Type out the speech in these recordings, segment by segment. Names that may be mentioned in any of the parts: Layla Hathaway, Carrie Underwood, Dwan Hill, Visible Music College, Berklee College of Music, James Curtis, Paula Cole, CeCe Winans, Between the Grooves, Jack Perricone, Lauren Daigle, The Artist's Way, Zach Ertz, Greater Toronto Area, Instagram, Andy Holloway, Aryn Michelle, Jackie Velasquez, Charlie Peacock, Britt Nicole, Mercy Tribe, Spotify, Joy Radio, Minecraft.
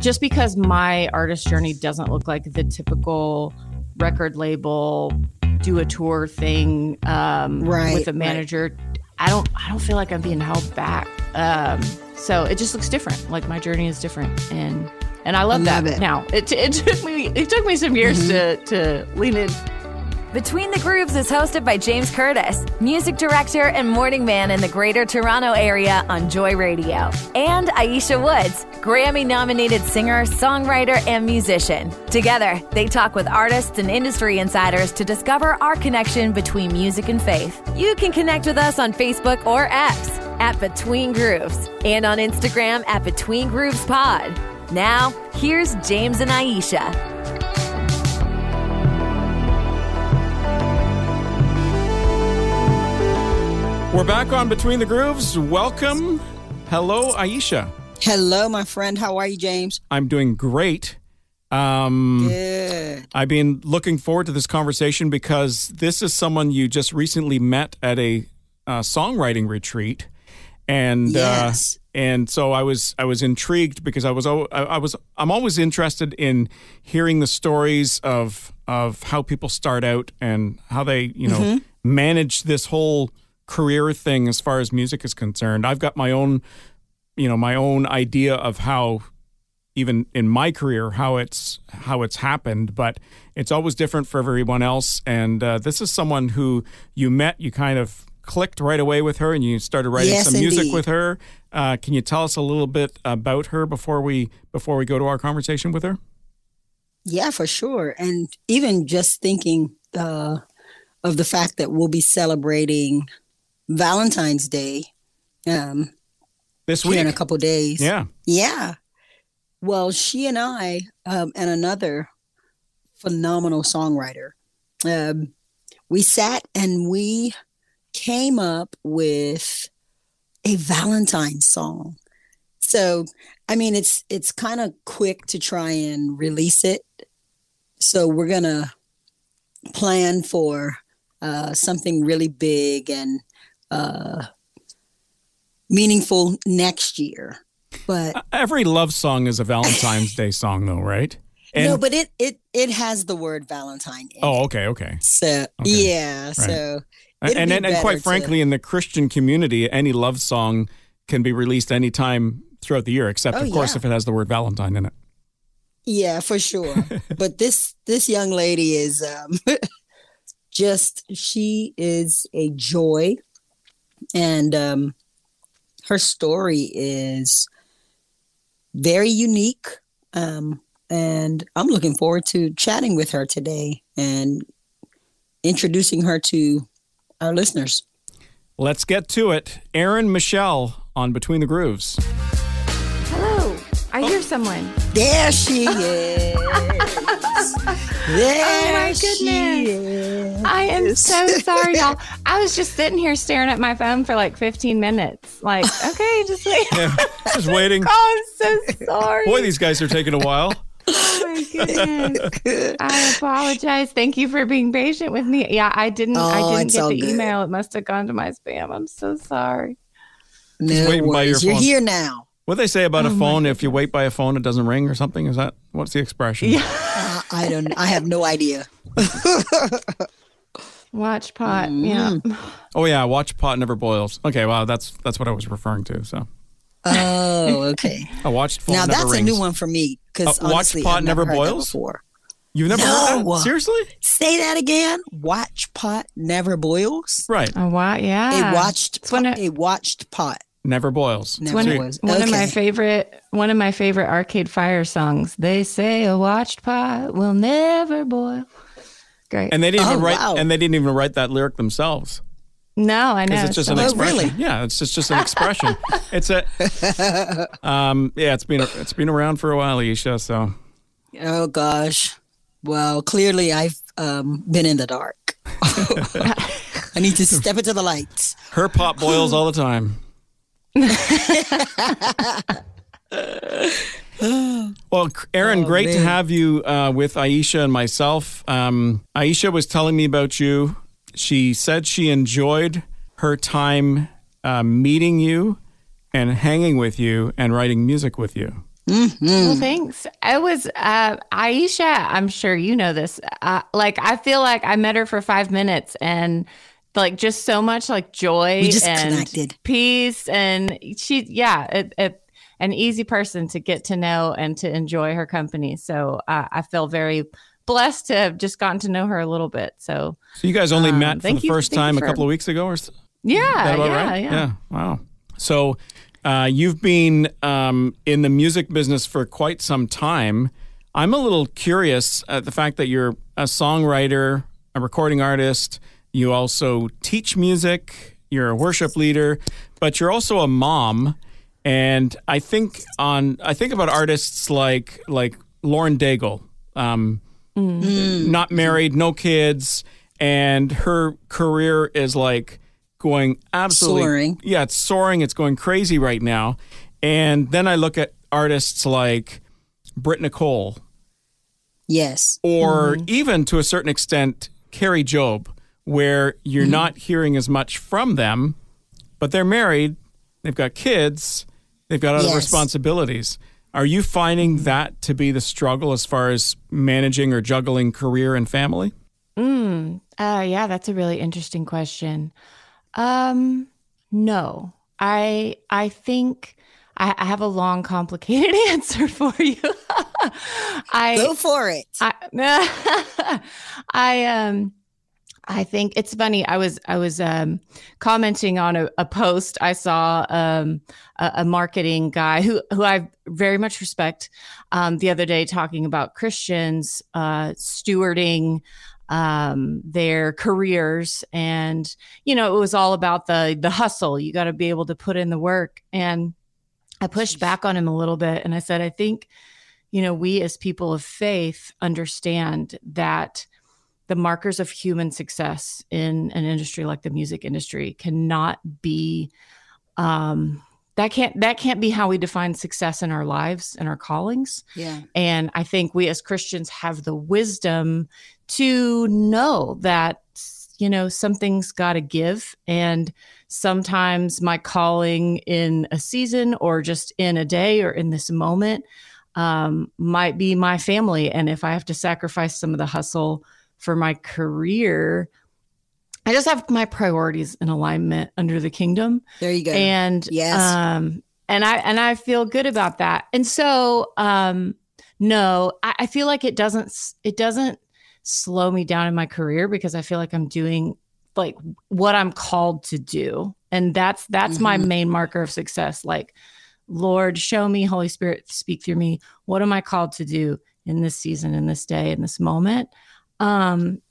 Just because my artist journey doesn't look like the typical record label, do a tour thing with a manager, right. I don't feel like I'm being held back. So it just looks different. Like my journey is different, and I love that. Now it took me some years to lean in. Between the Grooves is hosted by James Curtis, music director and morning man in the Greater Toronto Area on Joy Radio, and Aisha Woods, Grammy-nominated singer, songwriter, and musician. Together, they talk with artists and industry insiders to discover our connection between music and faith. You can connect with us on Facebook or X at Between Grooves and on Instagram at Between Grooves Pod. Now, here's James and Aisha. We're back on Between the Grooves. Welcome. Hello, Aisha. Hello, my friend. How are you, James? I'm doing great. I've been looking forward to this conversation because this is someone you just recently met at a songwriting retreat, and yes. And so I was intrigued because I'm always interested in hearing the stories of how people start out and how they manage this whole career thing as far as music is concerned. I've got my own idea of how, even in my career, how it's happened, but it's always different for everyone else. And this is someone who you met, you kind of clicked right away with her, and you started writing music with her. Can you tell us a little bit about her before we go to our conversation with her? Yeah, for sure. And even just thinking of the fact that we'll be celebrating Valentine's Day this week, in a couple of days. Yeah. Well, she and I and another phenomenal songwriter, we sat and we came up with a Valentine's song. So, I mean, it's kind of quick to try and release it. So we're gonna plan for something really big and meaningful next year. But every love song is a Valentine's Day song, though, right? And no, but it has the word Valentine in it. Oh, okay. So yeah, right. So and quite frankly, in the Christian community, any love song can be released any time throughout the year, except of course if it has the word Valentine in it. Yeah, for sure. But this young lady is she is a joy. And her story is very unique. And I'm looking forward to chatting with her today and introducing her to our listeners. Let's get to it. Aryn Michelle on Between the Grooves. I hear someone. There she is. Oh my goodness. She is. I am so sorry, y'all. I was just sitting here staring at my phone for like 15 minutes. Like, okay, just wait. Yeah, just waiting. Oh, I'm so sorry. Boy, these guys are taking a while. Oh my goodness. I apologize. Thank you for being patient with me. Yeah, I didn't get the email. It must have gone to my spam. I'm so sorry. No worries. You're here now. What they say about a phone, if you wait by a phone, it doesn't ring or something? Is that, what's the expression? Yeah. I don't, I have no idea. Watch pot, yeah. Oh yeah, watch pot never boils. Okay, wow, that's what I was referring to, so. Oh, okay. A watched phone now never rings. Now that's a new one for me, because honestly, watch pot never boils? You've never heard that? Seriously? Say that again. Watch pot never boils? Right. Yeah. A watched pot. Never boils. One of my favorite Arcade Fire songs. They say a watched pot will never boil. Great. And they didn't even write that lyric themselves. No, I know. Because it's just an expression. Really? Yeah, it's just an expression. It's been around for a while, Aisha. So. Oh gosh. Well, clearly I've been in the dark. I need to step into the light. Her pot boils all the time. Well, Aryn, great to have you with Aisha and myself. Aisha was telling me about you. She said she enjoyed her time meeting you and hanging with you and writing music with you. Mm-hmm. Well, thanks. I was Aisha, I'm sure you know this. Like, I feel like I met her for 5 minutes and like just so much like joy and connected. Peace. And she, an easy person to get to know and to enjoy her company. So I feel very blessed to have just gotten to know her a little bit. So you guys only met for the first time a couple of weeks ago or so? Yeah. Wow. So you've been in the music business for quite some time. I'm a little curious at the fact that you're a songwriter, a recording artist. You also teach music. You're a worship leader, but you're also a mom. And I think about artists like Lauren Daigle, not married, no kids, and her career is like going absolutely soaring. Yeah, it's soaring. It's going crazy right now. And then I look at artists like Britt Nicole. Yes. Or even to a certain extent, Carrie Job, where you're not hearing as much from them, but they're married, they've got kids, they've got other responsibilities. Are you finding that to be the struggle as far as managing or juggling career and family? Yeah, that's a really interesting question. No, I think I have a long, complicated answer for you. Go for it. I think it's funny. I was commenting on a post I saw, a marketing guy who I very much respect, the other day talking about Christians, stewarding, their careers. And, you know, it was all about the hustle. You got to be able to put in the work. And I pushed back on him a little bit. And I said, I think, you know, we as people of faith understand that the markers of human success in an industry like the music industry cannot be, that can't be how we define success in our lives and our callings. Yeah. And I think we as Christians have the wisdom to know that, you know, something's got to give. And sometimes my calling in a season or just in a day or in this moment, might be my family. And if I have to sacrifice some of the hustle for my career, I just have my priorities in alignment under the kingdom. There you go. And yes. And I feel good about that. And so no, I feel like it doesn't slow me down in my career because I feel like I'm doing like what I'm called to do. And that's my main marker of success. Like, Lord, show me, Holy Spirit, speak through me. What am I called to do in this season, in this day, in this moment? And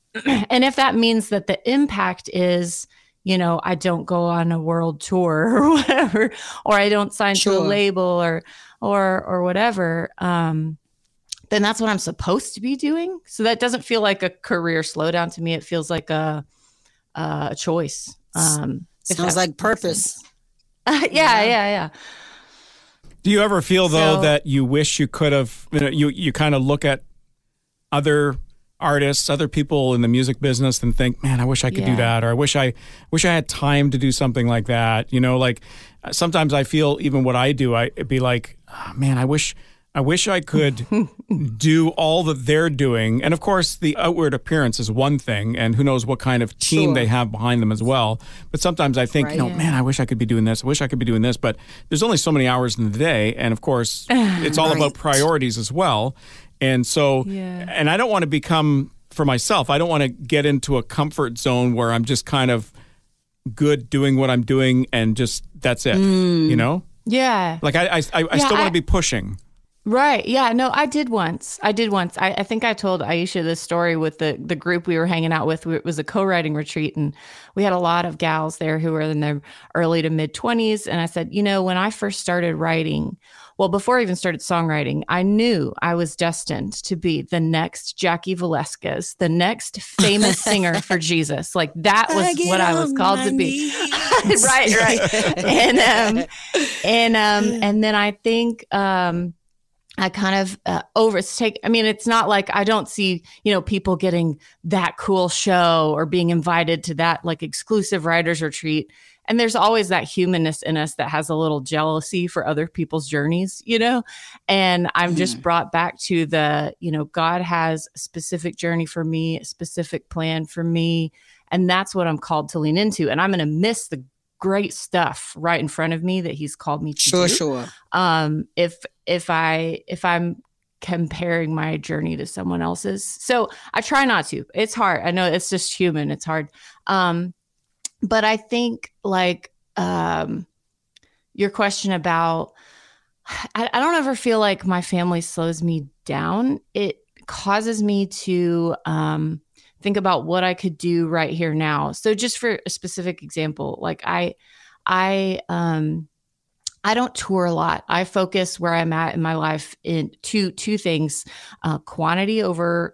if that means that the impact is, you know, I don't go on a world tour or whatever, or I don't sign to a label or whatever, then that's what I'm supposed to be doing. So that doesn't feel like a career slowdown to me. It feels like a choice. Sounds like purpose. Yeah. Do you ever feel though that you wish you could have, you know, you kind of look at other artists, other people in the music business and think, man, I wish I could do that. Or I wish I had time to do something like that. You know, like sometimes I feel even what I do, it'd be like, oh, man, I wish I could do all that they're doing. And of course the outward appearance is one thing and who knows what kind of team they have behind them as well. But sometimes I think, man, I wish I could be doing this. I wish I could be doing this, but there's only so many hours in the day. And of course it's all about priorities as well. And so, and I don't want to become, for myself, I don't want to get into a comfort zone where I'm just kind of good doing what I'm doing and just, that's it, you know? Yeah. Like I still want to be pushing. Right. Yeah. No, I did once. I think I told Aisha this story with the group we were hanging out with. It was a co-writing retreat and we had a lot of gals there who were in their early to mid 20s. And I said, you know, when I first started writing, well, before I even started songwriting, I knew I was destined to be the next Jackie Velasquez, the next famous singer for Jesus. Like that was what I was called to be. Right. And then I think, I kind of overtake. I mean, it's not like I don't see, you know, people getting that cool show or being invited to that like exclusive writers retreat And there's always that humanness in us that has a little jealousy for other people's journeys, you know? And I'm just brought back to the, you know, God has a specific journey for me, a specific plan for me. And that's what I'm called to lean into. And I'm going to miss the great stuff right in front of me that he's called me to do. Sure. If I'm comparing my journey to someone else's. So I try not to. It's hard. I know it's just human. It's hard. But I think like your question about, I don't ever feel like my family slows me down. It causes me to think about what I could do right here now. So just for a specific example, like I don't tour a lot. I focus where I'm at in my life in two things, quality over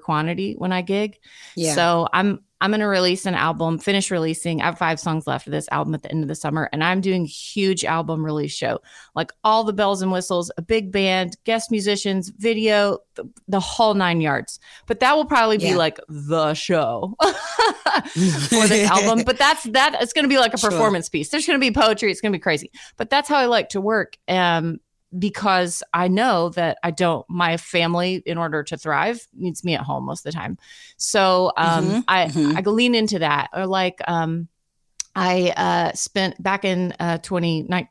quantity when I gig. Yeah. So I'm going to release an album, finish releasing. I have 5 songs left of this album at the end of the summer, and I'm doing a huge album release show, like all the bells and whistles, a big band, guest musicians, video, the whole 9 yards. But that will probably be like the show for this album. But that's it's going to be like a performance piece. There's going to be poetry. It's going to be crazy. But that's how I like to work. Because I know that my family, in order to thrive, needs me at home most of the time. So I lean into that. Or like I spent back in 2019,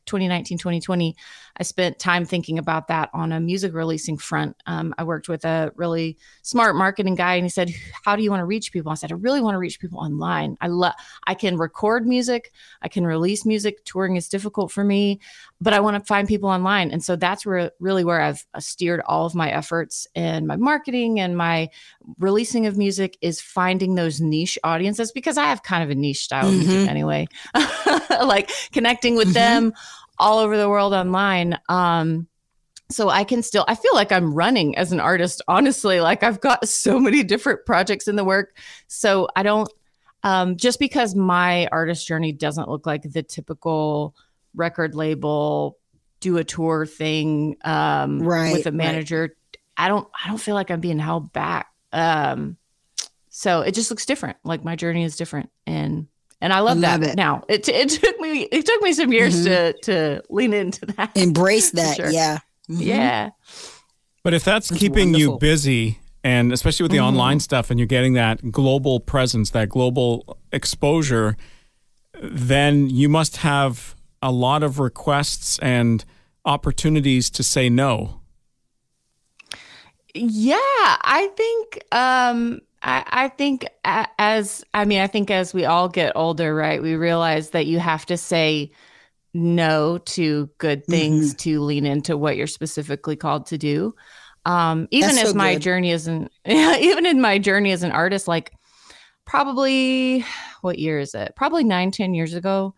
2020, I spent time thinking about that on a music releasing front. I worked with a really smart marketing guy, and he said, how do you want to reach people? I said, I really want to reach people online. I can record music. I can release music. Touring is difficult for me, but I want to find people online. And so that's really where I've steered all of my efforts, and my marketing and my releasing of music is finding those niche audiences, because I have kind of a niche style of music anyway, like connecting with them all over the world online. So I feel like I'm running as an artist, honestly. Like I've got so many different projects in the work. So I don't, just because my artist journey doesn't look like the typical record label, do a tour thing with a manager, I don't feel like I'm being held back. So it just looks different. Like my journey is different. And I love that. Now it took me some years to lean into that, embrace that. Sure. Yeah. Mm-hmm. Yeah. But if that's keeping you busy, and especially with the online stuff, and you're getting that global presence, that global exposure, then you must have a lot of requests and opportunities to say no. Yeah, I think, I think as we all get older, right, we realize that you have to say no to good things to lean into what you're specifically called to do. Even in my journey as an artist, like probably, what year is it? Probably 9-10 years ago,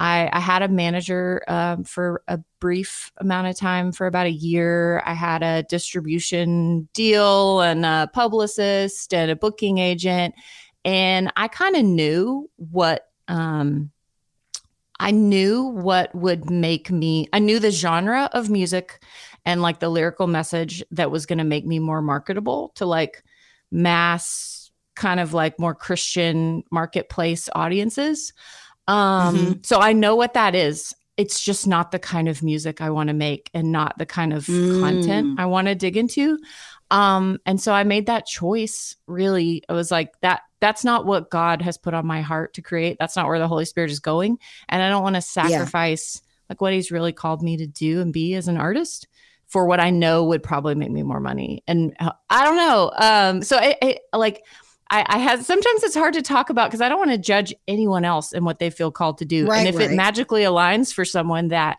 I had a manager for a brief amount of time, for about a year. I had a distribution deal and a publicist and a booking agent. And I kind of knew what would make me, I knew the genre of music and like the lyrical message that was going to make me more marketable to like mass, kind of like more Christian marketplace audiences. So I know what that is. It's just not the kind of music I want to make, and not the kind of content I want to dig into. And so I made that choice. Really, I was like, that's not what God has put on my heart to create. That's not where the Holy Spirit is going. And I don't want to sacrifice like what he's really called me to do and be as an artist for what I know would probably make me more money. And I don't know. So sometimes it's hard to talk about, because I don't want to judge anyone else and what they feel called to do. Right, and if it magically aligns for someone that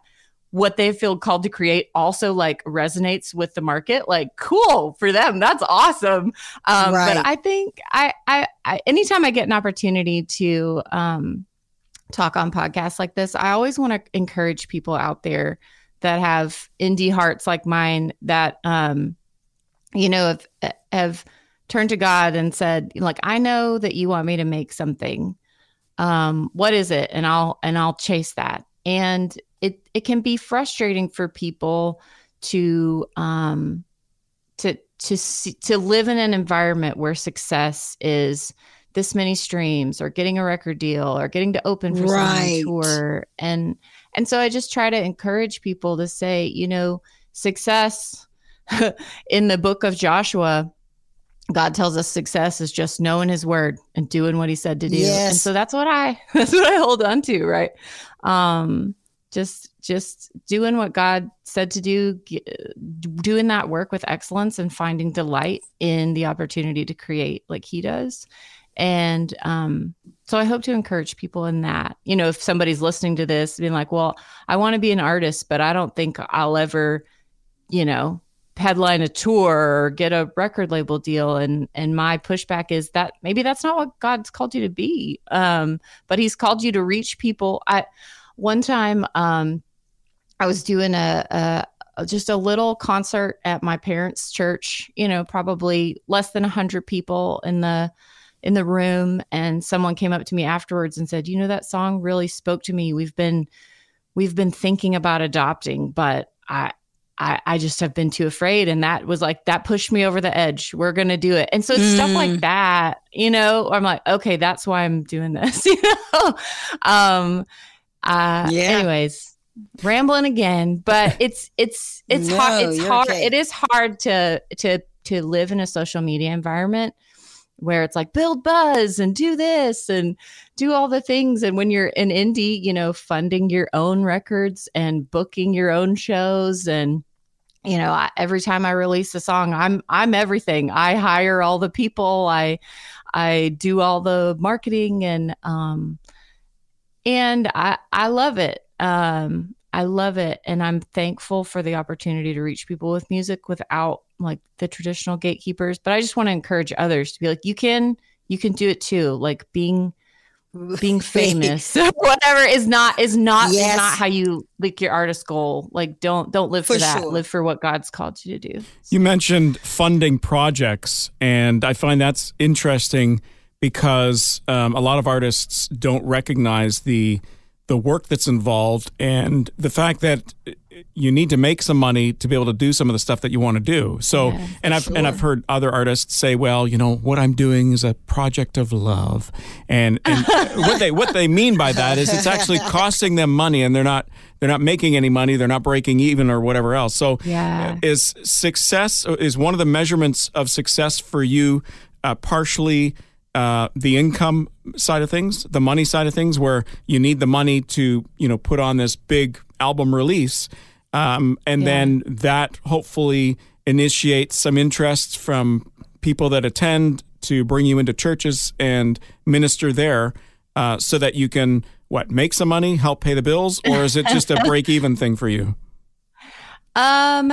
what they feel called to create also like resonates with the market, like cool for them. That's awesome. But I think I anytime I get an opportunity to talk on podcasts like this, I always want to encourage people out there that have indie hearts like mine that, have turned to God and said, like, I know that you want me to make something. What is it? And I'll chase that. And it can be frustrating for people to live in an environment where success is this many streams or getting a record deal or getting to open for some tour. And so I just try to encourage people to say, you know, success in the book of Joshua, God tells us success is just knowing his word and doing what he said to do. Yes. And so that's what I hold on to. Right. Just doing what God said to do, doing that work with excellence and finding delight in the opportunity to create like he does. And so I hope to encourage people in that, you know, if somebody's listening to this being like, well, I want to be an artist, but I don't think I'll ever, you know, headline a tour or get a record label deal. And my pushback is that maybe that's not what God's called you to be. But he's called you to reach people. One time I was doing just a little concert at my parents' church, you know, probably less than 100 people in the room. And someone came up to me afterwards and said, you know, that song really spoke to me. We've been thinking about adopting, but I just have been too afraid. And that was like, that pushed me over the edge. We're going to do it. And so it's stuff like that, you know, I'm like, okay, that's why I'm doing this, you know? Anyways, rambling again, but it's hard. It's hard. Okay. It is hard to live in a social media environment where it's like build buzz and do this and do all the things. And when you're an indie, you know, funding your own records and booking your own shows. And, you know, every time I release a song, I'm everything. I hire all the people. I do all the marketing and I love it. I love it. And I'm thankful for the opportunity to reach people with music without like the traditional gatekeepers. But I just want to encourage others to be like, you can do it too. Like being famous or whatever is not how you like your artist goal. Like don't live for that. Sure. Live for what God's called you to do. You mentioned funding projects, and I find that's interesting because a lot of artists don't recognize the work that's involved and the fact that you need to make some money to be able to do some of the stuff that you want to do. So, yeah, I've heard other artists say, well, you know, what I'm doing is a project of love. And what they mean by that is it's actually costing them money and they're not making any money. They're not breaking even or whatever else. So is one of the measurements of success for you partially the income side of things, the money side of things, where you need the money to, you know, put on this big album release. Then that hopefully initiates some interest from people that attend to bring you into churches and minister there so that you can, make some money, help pay the bills, or is it just a break-even thing for you? That's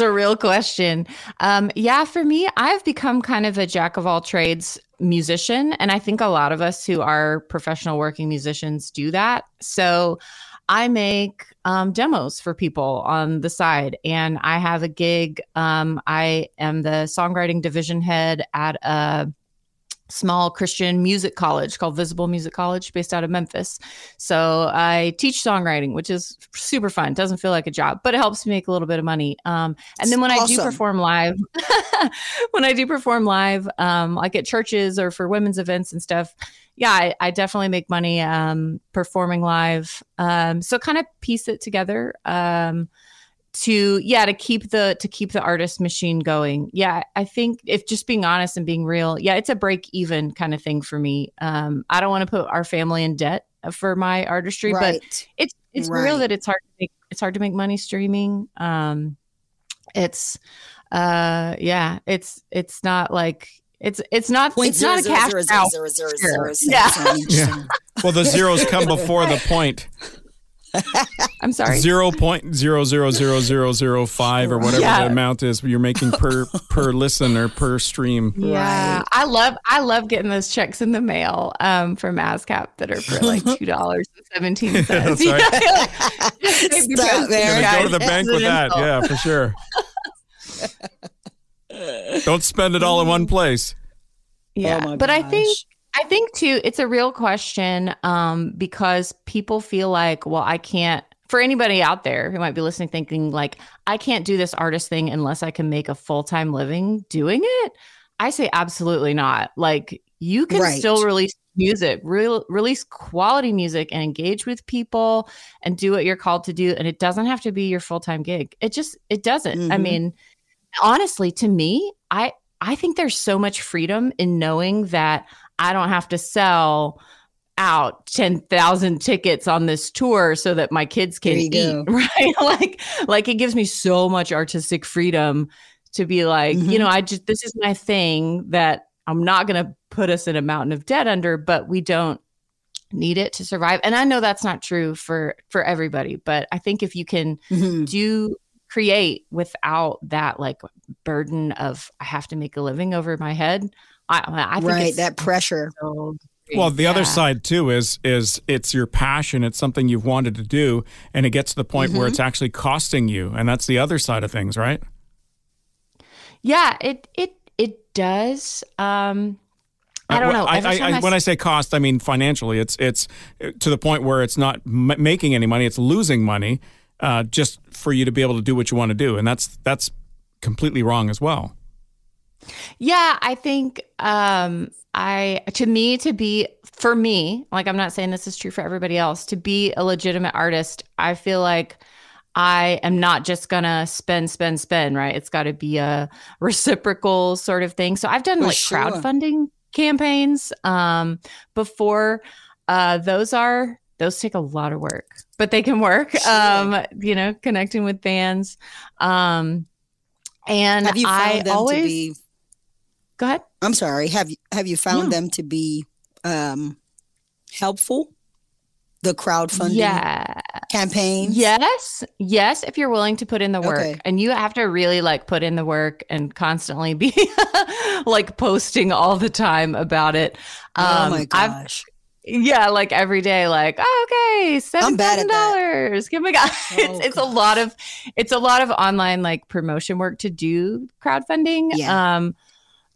a real question. For me, I've become kind of a jack of all trades musician. And I think a lot of us who are professional working musicians do that. So I make demos for people on the side. And I have a gig. I am the songwriting division head at a small Christian music college called Visible Music College based out of Memphis. So I teach songwriting, which is super fun. It doesn't feel like a job, but it helps me make a little bit of money. And then when I do perform live, like at churches or for women's events and stuff, I definitely make money performing live. So kind of piece it together to keep the artist machine going. Yeah, I think if just being honest and being real, it's a break even kind of thing for me. I don't want to put our family in debt for my artistry, but it's real that it's hard to make money streaming. It's not like it's not a cash cow. Yeah. Well, the zeros come before the point. I'm sorry. 0.0000005 or whatever the amount is you're making per listener per stream. Yeah, right. I love getting those checks in the mail from ASCAP that are for like $2.17. That's right. Stop there. Go to the bank with that. Yeah, for sure. Don't spend it all in one place. Yeah, oh my gosh. I think too, it's a real question because people feel like, well, I can't, for anybody out there who might be listening, thinking like, I can't do this artist thing unless I can make a full-time living doing it. I say absolutely not. Like, you can still release music, release quality music, and engage with people and do what you're called to do. And it doesn't have to be your full-time gig. It doesn't. Mm-hmm. I mean, honestly, to me, I think there's so much freedom in knowing that I don't have to sell out 10,000 tickets on this tour so that my kids can eat, right? Like, it gives me so much artistic freedom to be like, mm-hmm. you know, this is my thing that I'm not going to put us in a mountain of debt under, but we don't need it to survive. And I know that's not true for everybody, but I think if you can mm-hmm. create without that like burden of, I have to make a living over my head. I think it's that pressure. So well, the other side too is it's your passion. It's something you've wanted to do, and it gets to the point mm-hmm. where it's actually costing you. And that's the other side of things, right? Yeah, it does. I don't know. When I say cost, I mean financially. It's to the point where it's not making any money; it's losing money just for you to be able to do what you want to do, and that's completely wrong as well. Yeah, I think for me, like, I'm not saying this is true for everybody else. To be a legitimate artist, I feel like I am not just gonna spend, right? It's got to be a reciprocal sort of thing. So I've done crowdfunding campaigns before. Those take a lot of work, but they can work. You know, connecting with fans. And have you found them always to be, go ahead. I'm sorry. Have you found them to be helpful? The crowdfunding campaign. Yes. If you're willing to put in the work, and you have to really like put in the work and constantly be like posting all the time about it. Oh my gosh. Like every day, like, $7,000. Give me God. It's a lot of online like promotion work to do crowdfunding. Yeah.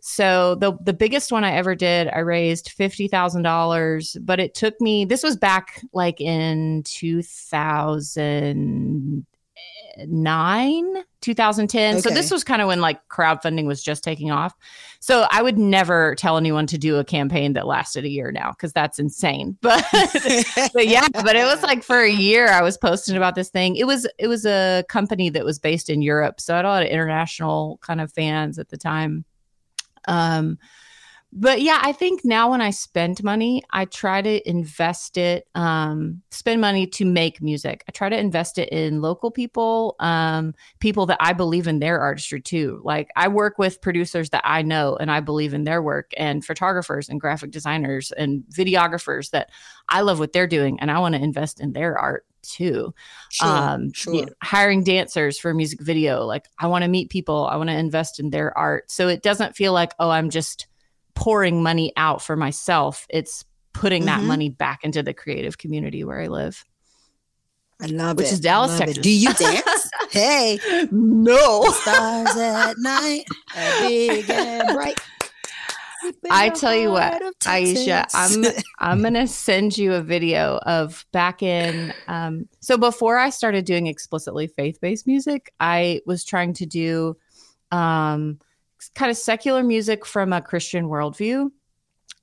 So the biggest one I ever did, I raised $50,000, but it took me, this was back like in 2010. Okay. So this was kind of when like crowdfunding was just taking off. So I would never tell anyone to do a campaign that lasted a year now, because that's insane. But it was like for a year I was posting about this thing. It was a company that was based in Europe. So I had a lot of international kind of fans at the time. But yeah, I think now when I spend money, I try to invest it, spend money to make music. I try to invest it in local people, people that I believe in their artistry too. Like, I work with producers that I know and I believe in their work, and photographers and graphic designers and videographers that I love what they're doing and I want to invest in their art too. You know, hiring dancers for a music video, like, I want to meet people, I want to invest in their art. So it doesn't feel like, oh, I'm just pouring money out for myself. It's putting that money back into the creative community where I live. I love it. Which is Dallas, Texas. Do you dance? Hey. No. Stars at night are big and bright. I tell you what, Aisha, I'm going to send you a video of back in. So before I started doing explicitly faith-based music, I was trying to do kind of secular music from a Christian worldview.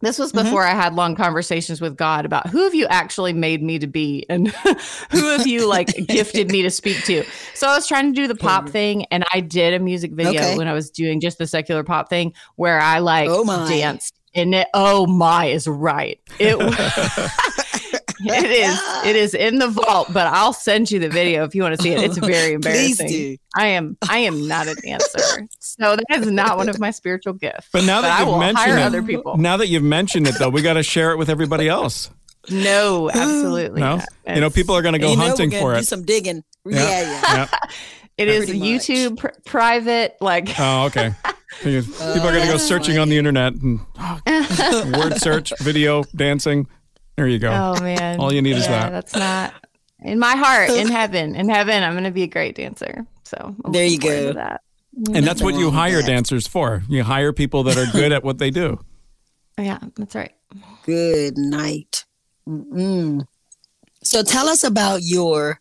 This was before I had long conversations with God about, who have you actually made me to be, and who have you like gifted me to speak to? So I was trying to do the pop thing, and I did a music video when I was doing just the secular pop thing where I like danced in it. Oh my is right. It It is in the vault, but I'll send you the video if you want to see it. It's very embarrassing. Please do. I am not a dancer, so that is not one of my spiritual gifts. But now that you've mentioned it, other people. Now that you've mentioned it, though, we got to share it with everybody else. No, absolutely not. You know, people are going to go hunting for it. Do some digging. Yeah. It is YouTube private. Like. Oh, okay. People are going to go searching on the internet and word search, video, dancing. There you go. Oh man. All you need is that. That's not in my heart. In heaven, I'm going to be a great dancer. So I'm there you go. That. And that's what you hire dancers for. You hire people that are good at what they do. Yeah, that's right. Good night. Mm-mm. So tell us about your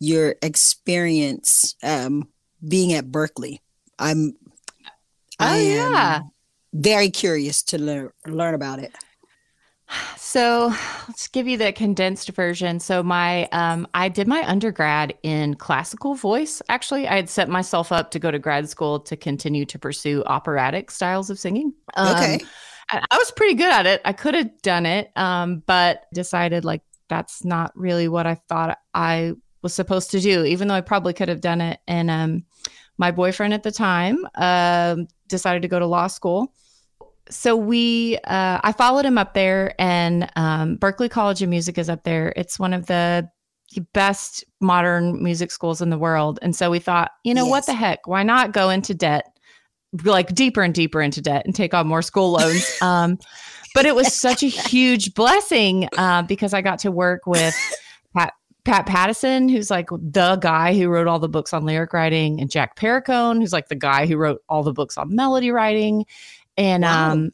experience being at Berklee. I'm. Oh yeah. very curious to learn about it. So let's give you the condensed version. So my I did my undergrad in classical voice. Actually, I had set myself up to go to grad school to continue to pursue operatic styles of singing. Okay. I was pretty good at it. I could have done it, but decided like that's not really what I thought I was supposed to do, even though I probably could have done it. And my boyfriend at the time decided to go to law school. So I followed him up there, and Berklee College of Music is up there. It's one of the best modern music schools in the world. And so we thought, you know, what the heck? Why not go into debt, like deeper and deeper into debt, and take on more school loans? But it was such a huge blessing because I got to work with Pat Pattison, who's like the guy who wrote all the books on lyric writing, and Jack Perricone, who's like the guy who wrote all the books on melody writing. And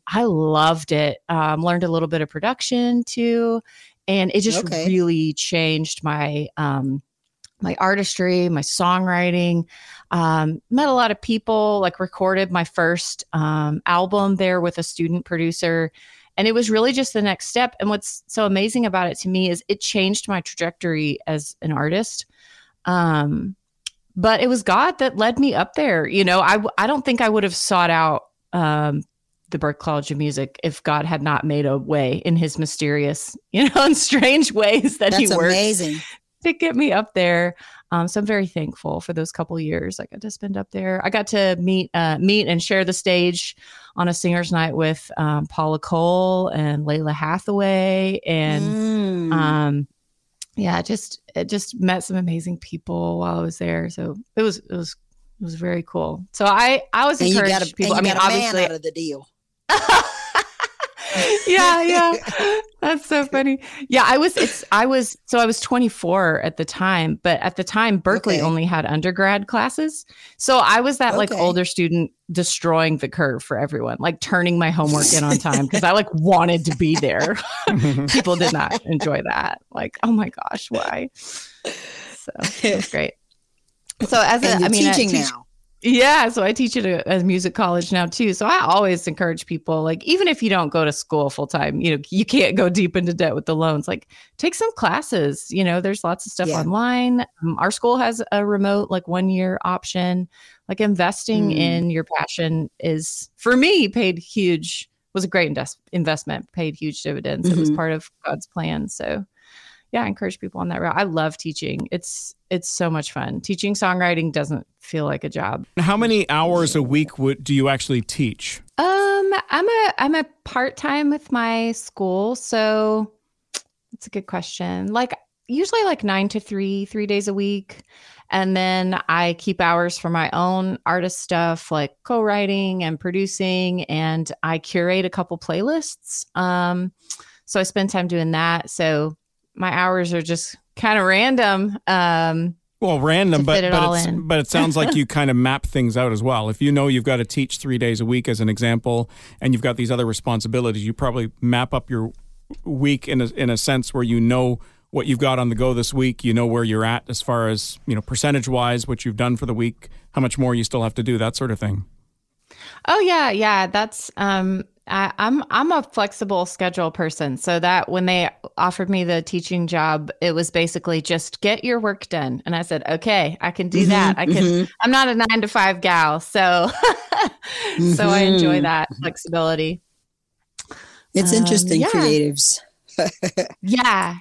I loved it. Learned a little bit of production too. And it just really changed my my artistry, my songwriting. Met a lot of people, like recorded my first album there with a student producer. And it was really just the next step. And what's so amazing about it to me is it changed my trajectory as an artist. But it was God that led me up there. You know, I don't think I would have sought out the Berklee College of Music if God had not made a way in his mysterious, you know, and strange ways that he works to get me up there. So I'm very thankful for those couple years I got to spend up there. I got to meet and share the stage on a singer's night with Paula Cole and Layla Hathaway, and just met some amazing people while I was there. So it was very cool. So I was encouraging people. I mean, obviously, out of the deal. yeah, that's so funny. Yeah, I was 24 at the time, but at the time Berklee only had undergrad classes, so I was that like older student destroying the curve for everyone, like turning my homework in on time because I like wanted to be there. People did not enjoy that. Like, oh my gosh, why? So it was great. So now. Yeah. So I teach at a music college now too. So I always encourage people, like, even if you don't go to school full time, you know, you can't go deep into debt with the loans, like take some classes, you know, there's lots of stuff online. Our school has a remote, like 1 year option, like investing in your passion is for me was a great investment, paid huge dividends. Mm-hmm. It was part of God's plan. So yeah, I encourage people on that route. I love teaching. It's so much fun. Teaching songwriting doesn't feel like a job. How many hours a week do you actually teach? I'm a part-time with my school. So that's a good question. Like usually like 9 to 3, 3 days a week. And then I keep hours for my own artist stuff, like co-writing and producing. And I curate a couple playlists. So I spend time doing that. So my hours are just kind of random. But it sounds like you kind of map things out as well. If you know you've got to teach 3 days a week as an example, and you've got these other responsibilities, you probably map up your week in a sense where you know what you've got on the go this week. You know where you're at as far as, you know, percentage-wise, what you've done for the week, how much more you still have to do, that sort of thing. Oh yeah, yeah. That's I'm a flexible schedule person, so that when they offered me the teaching job, it was basically just get your work done. And I said, okay, I can do that. I'm not a 9 to 5 gal. So, so I enjoy that flexibility. It's interesting, creatives. Yeah.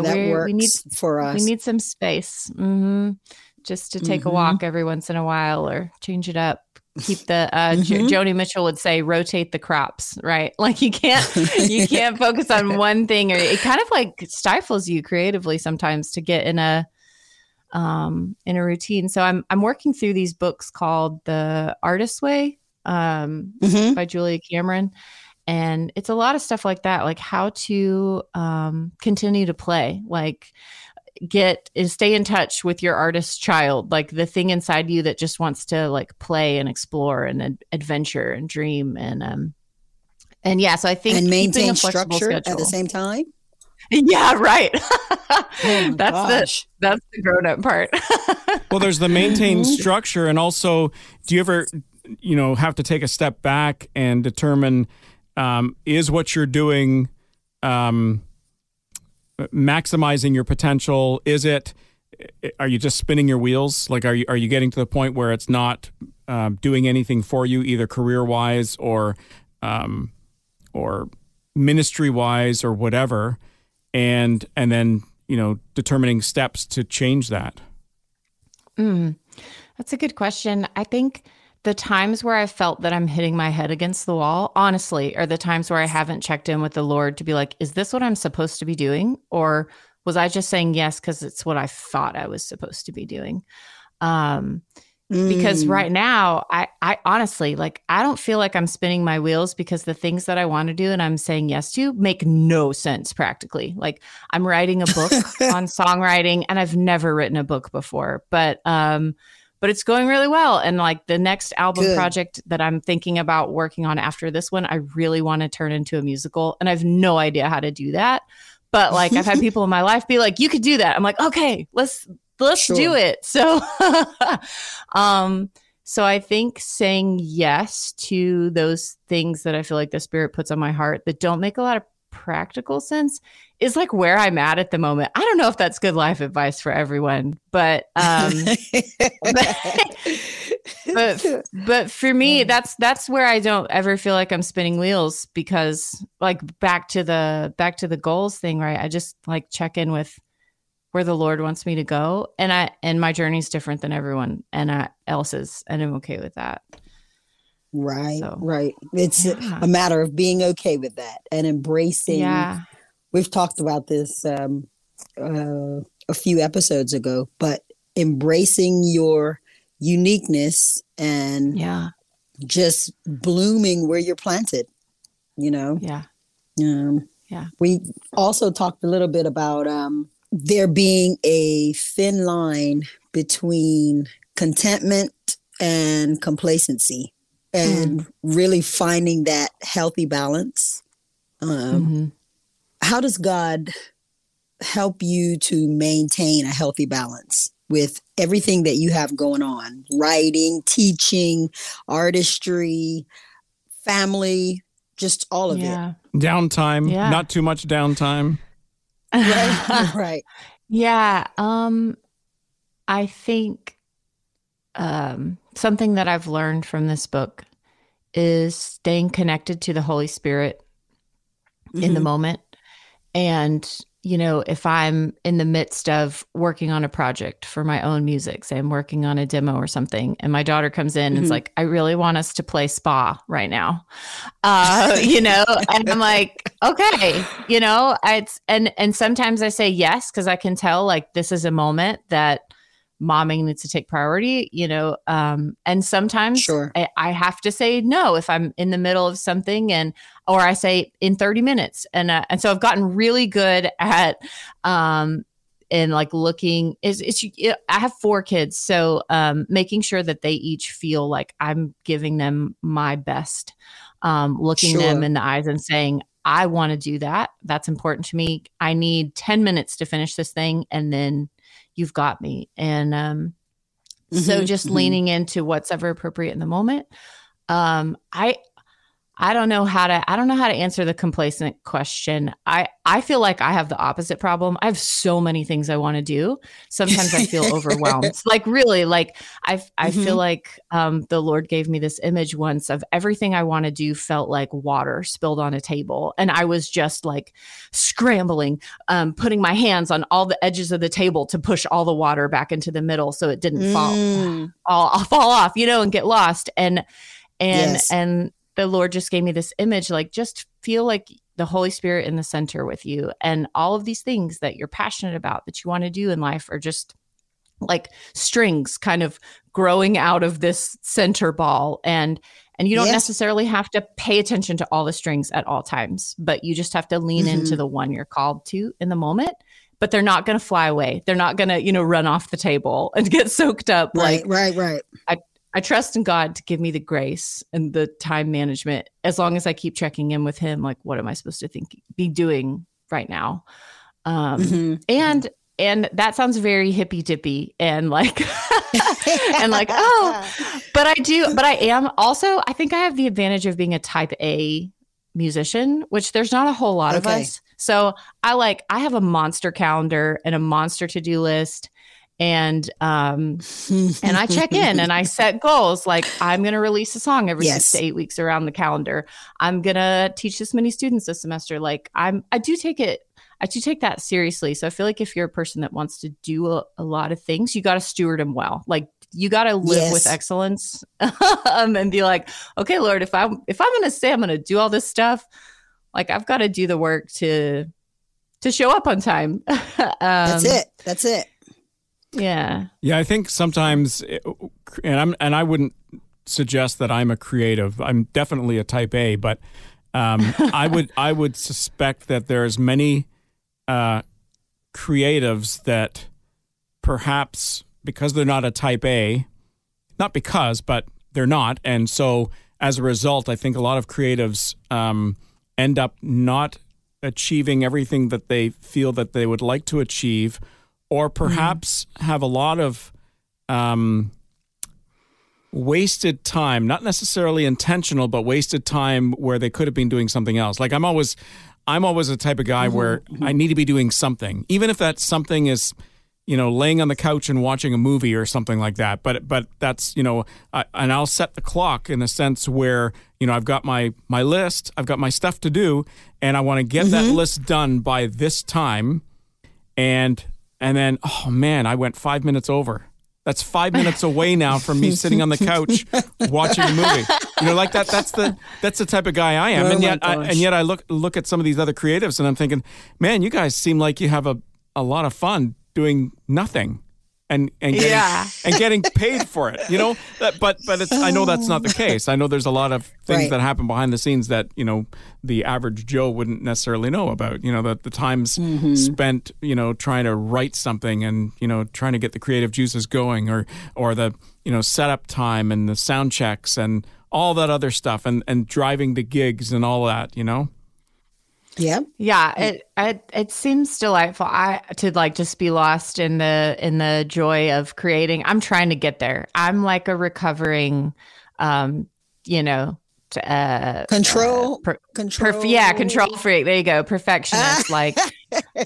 That works for us. We need some space just to take a walk every once in a while or change it up. Keep the Joni Mitchell would say, rotate the crops, right? Like you can't focus on one thing, or it kind of like stifles you creatively sometimes to get in a routine. So I'm working through these books called The Artist's Way by Julia Cameron, and it's a lot of stuff like that, like how to continue to play, like stay in touch with your artist child, like the thing inside you that just wants to like play and explore and adventure and dream and yeah. So I think maintain a structure schedule at the same time. Yeah, right. That's the grown up part. Well, there's the maintain structure, and also, do you ever you know, have to take a step back and determine, is what you're doing maximizing your potential? Is it, are you just spinning your wheels? Like, are you getting to the point where it's not doing anything for you, either career-wise or ministry-wise or whatever, and then, you know, determining steps to change that? That's a good question. I think the times where I felt that I'm hitting my head against the wall, honestly, are the times where I haven't checked in with the Lord to be like, is this what I'm supposed to be doing? Or was I just saying yes because it's what I thought I was supposed to be doing? Because right now, I honestly, like, I don't feel like I'm spinning my wheels because the things that I want to do and I'm saying yes to make no sense practically. Like, I'm writing a book on songwriting, and I've never written a book before, but it's going really well. And like the next album project that I'm thinking about working on after this one, I really want to turn into a musical, and I have no idea how to do that. But like, I've had people in my life be like, you could do that. I'm like, okay, let's do it. So, so I think saying yes to those things that I feel like the Spirit puts on my heart that don't make a lot of practical sense is like where I'm at the moment. I don't know if that's good life advice for everyone, but for me, that's where I don't ever feel like I'm spinning wheels, because like back to the goals thing, right? I just like check in with where the Lord wants me to go. And my journey is different than everyone else's. And I'm okay with that. Right. So, right. It's a matter of being okay with that and embracing. Yeah. We've talked about this a few episodes ago, but embracing your uniqueness and just blooming where you're planted, you know? Yeah. We also talked a little bit about, there being a thin line between contentment and complacency, and really finding that healthy balance. How does God help you to maintain a healthy balance with everything that you have going on? Writing, teaching, artistry, family, just all of it. Downtime, not too much downtime. Right. Yeah. I think something that I've learned from this book is staying connected to the Holy Spirit in the moment. And, you know, if I'm in the midst of working on a project for my own music, say I'm working on a demo or something, and my daughter comes in and is like, I really want us to play Spa right now. You know, and I'm like, okay, you know, and sometimes I say yes, because I can tell like this is a moment that momming needs to take priority, you know, and sometimes I have to say no if I'm in the middle of something, or I say in 30 minutes. And so I've gotten really good at, and like looking I have 4 kids. So, making sure that they each feel like I'm giving them my best, looking them in the eyes and saying, I want to do that. That's important to me. I need 10 minutes to finish this thing. And then you've got me. And, so just leaning into what's ever appropriate in the moment. I don't know how to answer the complacent question. I feel like I have the opposite problem. I have so many things I want to do. Sometimes I feel overwhelmed. Like really, like I feel like the Lord gave me this image once of everything I want to do felt like water spilled on a table. And I was just like scrambling, putting my hands on all the edges of the table to push all the water back into the middle so it didn't fall off, you know, and get lost. And the Lord just gave me this image, like, just feel like the Holy Spirit in the center with you, and all of these things that you're passionate about that you want to do in life are just like strings kind of growing out of this center ball. And you don't necessarily have to pay attention to all the strings at all times, but you just have to lean into the one you're called to in the moment, but they're not going to fly away. They're not going to, you know, run off the table and get soaked up. Right. I trust in God to give me the grace and the time management, as long as I keep checking in with him, like, what am I supposed to be doing right now? And that sounds very hippy dippy and like and like, oh, but I do. But I am also, I think I have the advantage of being a type A musician, which there's not a whole lot of us. So I have a monster calendar and a monster to-do list. And and I check in and I set goals like I'm going to release a song every 6 to 8 weeks around the calendar. I'm going to teach this many students this semester. Like I do take that seriously. So I feel like if you're a person that wants to do a lot of things, you got to steward them well. Like you got to live with excellence and be like, okay, Lord, if I'm going to say I'm going to do all this stuff, like I've got to do the work to show up on time. That's it. Yeah. Yeah, I think sometimes, and I wouldn't suggest that I'm a creative. I'm definitely a type A, but I would suspect that there's many creatives that perhaps because they're not a type A, not because, but they're not, and so as a result, I think a lot of creatives end up not achieving everything that they feel that they would like to achieve. Or perhaps have a lot of wasted time, not necessarily intentional, but wasted time where they could have been doing something else. Like I'm always the type of guy where I need to be doing something, even if that something is, you know, laying on the couch and watching a movie or something like that. But that's, you know, and I'll set the clock in a sense where, you know, I've got my list, I've got my stuff to do, and I want to get that list done by this time, and then, oh man, I went 5 minutes over. That's 5 minutes away now from me sitting on the couch watching a movie. You know, like that. That's the type of guy I am. And yet I look at some of these other creatives and I'm thinking, man, you guys seem like you have a lot of fun doing nothing, and getting paid for it. You know, but it's, I know that's not the case. I know there's a lot of things that happen behind the scenes that, you know, the average Joe wouldn't necessarily know about, you know, that the times spent, you know, trying to write something and, you know, trying to get the creative juices going or the, you know, setup time and the sound checks and all that other stuff and driving to gigs and all that, you know? Yeah. Yeah. It seems delightful to like just be lost in the joy of creating. I'm trying to get there. I'm like a recovering, you know, control freak. There you go. Perfectionist. Like,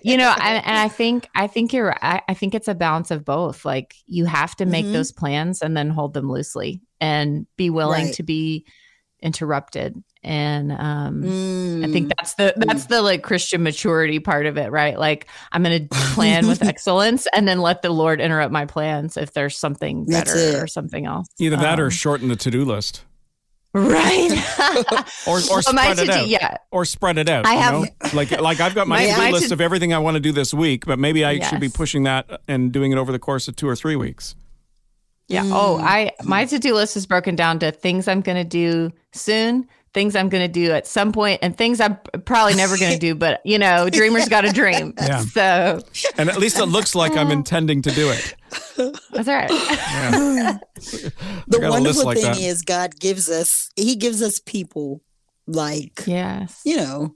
you know, and I think you're right. I think it's a balance of both. Like you have to make those plans and then hold them loosely and be willing to be interrupted. And I think that's the like Christian maturity part of it, right? Like I'm going to plan with excellence and then let the Lord interrupt my plans if there's something better or something else. Either that or shorten the to-do list. Right. or spread it out. Yeah. Or spread it out. I have, you know? like I've got my to-do list of everything I want to do this week, but maybe I should be pushing that and doing it over the course of 2 or 3 weeks. Yeah. Oh, my to-do list is broken down to things I'm going to do soon, things I'm going to do at some point, and things I'm probably never going to do. But, you know, dreamers got a dream. Yeah. So. And at least it looks like I'm intending to do it. That's all right. Yeah. The wonderful thing is God gives us, he gives us people like, you know,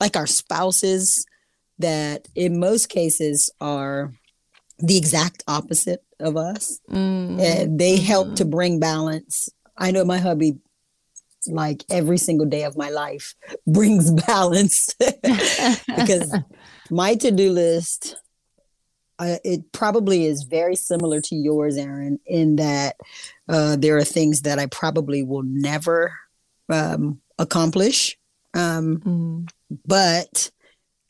like our spouses that in most cases are the exact opposite of us. And they help to bring balance. I know my hubby, like every single day of my life, brings balance because my to-do list, it probably is very similar to yours, Aryn, in that there are things that I probably will never accomplish, but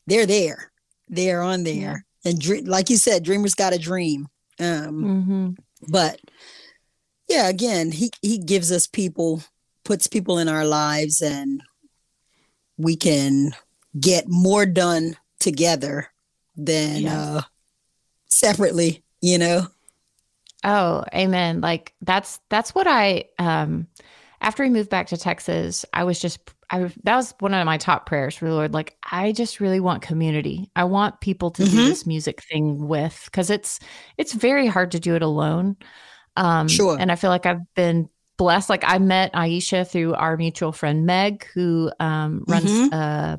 they're there. They're on there. Yeah. And like you said, dreamers got a dream. But yeah, again, he gives us people, puts people in our lives, and we can get more done together than separately, you know? Oh, amen. Like that's what I, after we moved back to Texas, that was one of my top prayers for the Lord. Like, I just really want community. I want people to do this music thing with, because it's very hard to do it alone. Sure. And I feel like I've been blessed. Like I met Aisha through our mutual friend, Meg, who runs a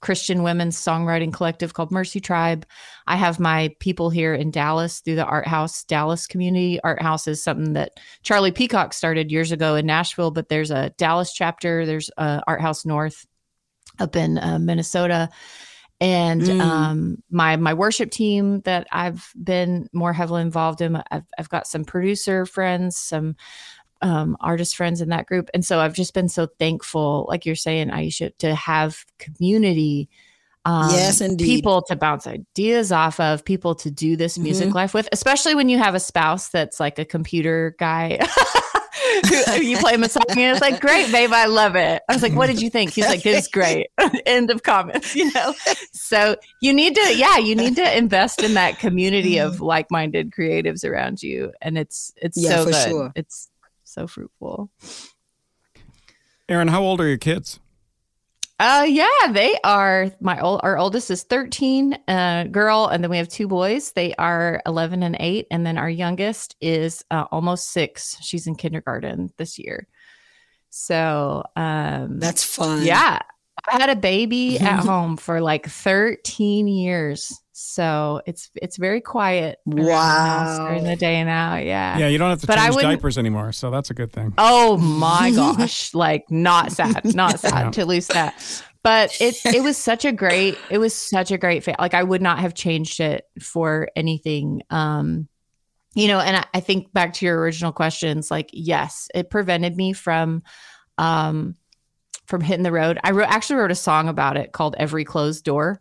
Christian women's songwriting collective called Mercy Tribe. I have my people here in Dallas through the Art House Dallas community. Art House is something that Charlie Peacock started years ago in Nashville, but there's a Dallas chapter. There's Art House North up in Minnesota. And my worship team that I've been more heavily involved in, I've got some producer friends, some artist friends in that group. And so I've just been so thankful, like you're saying, Aisha, to have community, yes, indeed, people to bounce ideas off of, people to do this music life with, especially when you have a spouse that's like a computer guy. Who you play him a song and it's like, great, babe, I love it. I was like, what did you think? He's like, it was great. End of comments, you know? So you need to, you need to invest in that community of like-minded creatives around you. And it's so good. Sure. It's so fruitful. Aryn, how old are your kids? They are our oldest is 13, girl, and then we have two boys. They are 11 and 8, and then our youngest is almost 6. She's in kindergarten this year. So, that's fun. Yeah. I had a baby at home for like 13 years. So it's very quiet during the day and out. Yeah. Yeah. You don't have to change diapers anymore. So that's a good thing. Oh my gosh. Like not sad to lose that. But it was such a great fit. Like I would not have changed it for anything. And I think back to your original questions, like, yes, it prevented me from hitting the road. I actually wrote a song about it called Every Closed Door.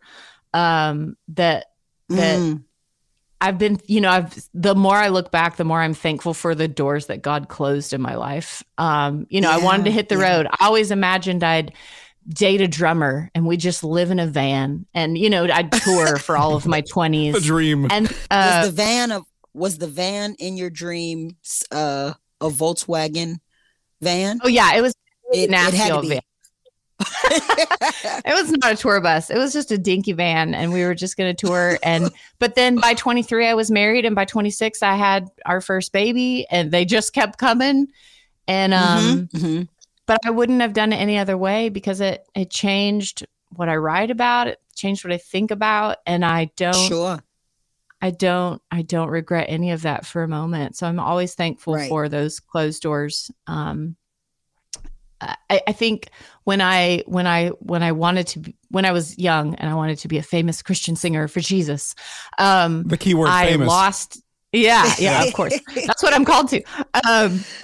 I've been, the more I look back, the more I'm thankful for the doors that God closed in my life. I wanted to hit the road. I always imagined I'd date a drummer and we just live in a van and, I'd tour for all of my 20s. The dream. And was the van in your dream, a Volkswagen van? Oh yeah. It was an actual van. It was not a tour bus. It was just a dinky van and we were just going to tour. But then by 23, I was married. And by 26, I had our first baby and they just kept coming. And, but I wouldn't have done it any other way because it changed what I write about. It changed what I think about. And I don't regret any of that for a moment. So I'm always thankful for those closed doors. I think when I was young and I wanted to be a famous Christian singer for Jesus, the key word famous. Yeah, of course. That's what I'm called to.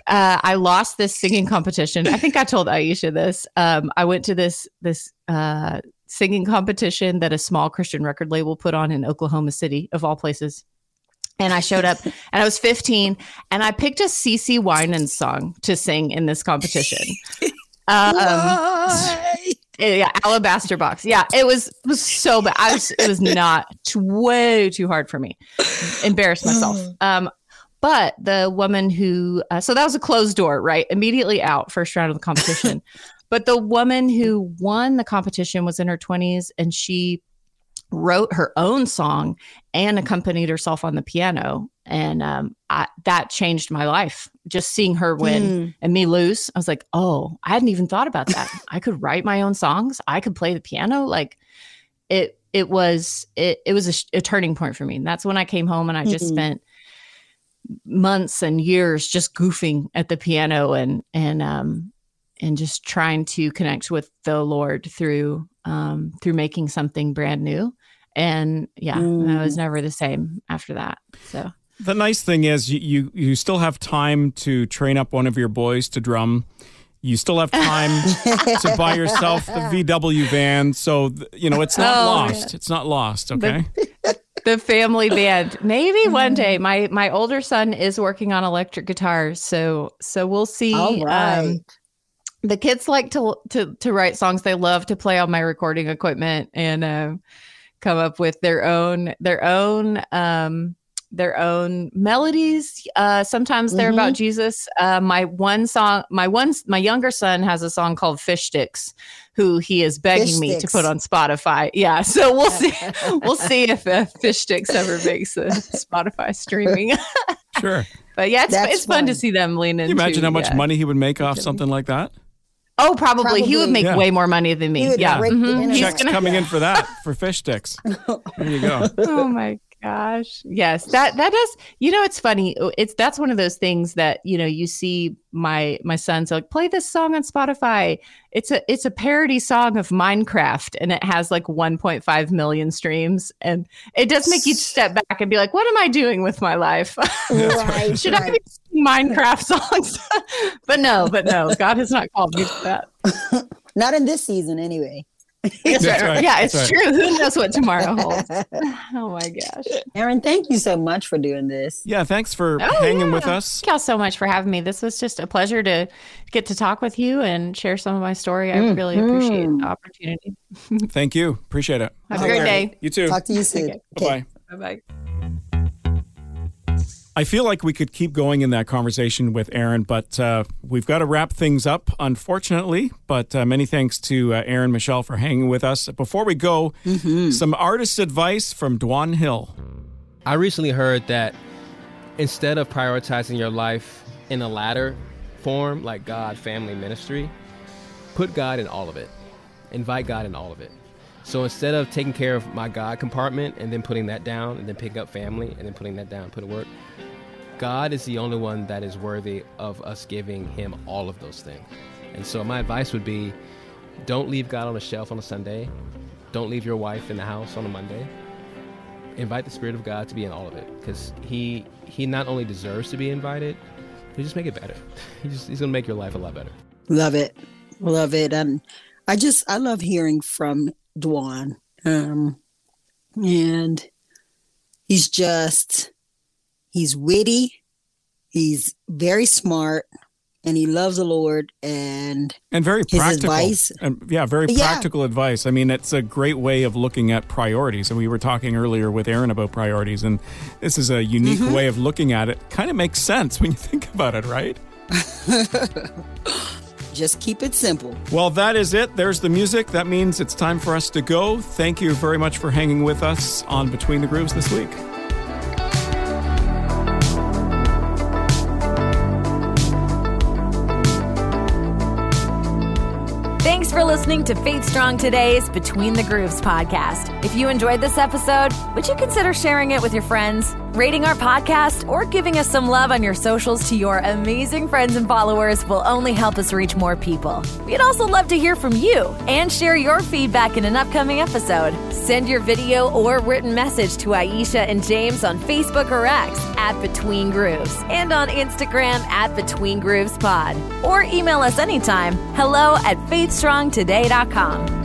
I lost this singing competition. I think I told Aisha this. I went to this singing competition that a small Christian record label put on in Oklahoma City, of all places. And I showed up and I was 15 and I picked a CeCe Winans song to sing in this competition. Alabaster Box. Yeah, it was so bad. It was way too hard for me. Embarrassed myself. But the woman who, so that was a closed door, right? Immediately out, first round of the competition. But the woman who won the competition was in her 20s and she wrote her own song and accompanied herself on the piano. And that changed my life. Just seeing her win and me lose. I was like, oh, I hadn't even thought about that. I could write my own songs. I could play the piano. Like it was a turning point for me. And that's when I came home and I just spent months and years just goofing at the piano and just trying to connect with the Lord through making something brand new. And I was never the same after that. So the nice thing is you still have time to train up one of your boys to drum. You still have time to buy yourself the VW van. So, it's not lost. Yeah. It's not lost. Okay. The family band. Maybe one day my older son is working on electric guitar. So we'll see. All right. The kids like to write songs. They love to play on my recording equipment and come up with their own melodies. Sometimes they're about Jesus. My younger son has a song called Fish Sticks, who he is begging me to put on Spotify. Yeah. So we'll see. We'll see if Fish Sticks ever makes a Spotify streaming. Sure. But yeah, it's fun to see them lean into. Can you imagine how much money he would make off something like that? Oh, probably. He would make way more money than me. Yeah. Mm-hmm. Check's coming in for that, for fish sticks. There you go. Oh, my gosh. Yes. That does. You know, it's funny. That's one of those things that, you know, you see my son's like, play this song on Spotify. It's a parody song of Minecraft, and it has like 1.5 million streams. And it does make you step back and be like, what am I doing with my life? Right, should I be Minecraft songs? but no, God has not called me to that. Not in this season anyway. Right. Yeah, it's true. Who knows what tomorrow holds? Oh my gosh. Aryn, thank you so much for doing this. Yeah, thanks for hanging with us. Thank y'all so much for having me. This was just a pleasure to get to talk with you and share some of my story. I really appreciate the opportunity. Thank you. Appreciate it. Have a great day. You too. Talk to you soon. Okay. Bye-bye. I feel like we could keep going in that conversation with Aryn, but we've got to wrap things up, unfortunately. But many thanks to Aryn Michelle for hanging with us. Before we go, some artist advice from Dwan Hill. I recently heard that instead of prioritizing your life in a ladder form, like God, family, ministry, put God in all of it. Invite God in all of it. So instead of taking care of my God compartment and then putting that down and then picking up family and then putting that down, put it to work, God is the only one that is worthy of us giving him all of those things. And so my advice would be, don't leave God on a shelf on a Sunday. Don't leave your wife in the house on a Monday. Invite the Spirit of God to be in all of it, because he not only deserves to be invited, he'll just make it better. He's going to make your life a lot better. Love it. Love it. I love hearing from Dwan, and he's witty, he's very smart, and he loves the Lord and very his practical advice. Practical advice. I mean, it's a great way of looking at priorities, and we were talking earlier with Aryn about priorities, and this is a unique way of looking at it. Kind of makes sense when you think about it, right? Just keep it simple. Well, that is it. There's the music. That means it's time for us to go. Thank you very much for hanging with us on Between the Grooves this week. Thanks for listening to Faith Strong Today's Between the Grooves podcast. If you enjoyed this episode, would you consider sharing it with your friends, rating our podcast, or giving us some love on your socials to your amazing friends and followers will only help us reach more people. We'd also love to hear from you and share your feedback in an upcoming episode. Send your video or written message to Aisha and James on Facebook or X at Between Grooves and on Instagram at Between Grooves Pod. Or email us anytime, hello@faithstrongtoday.com.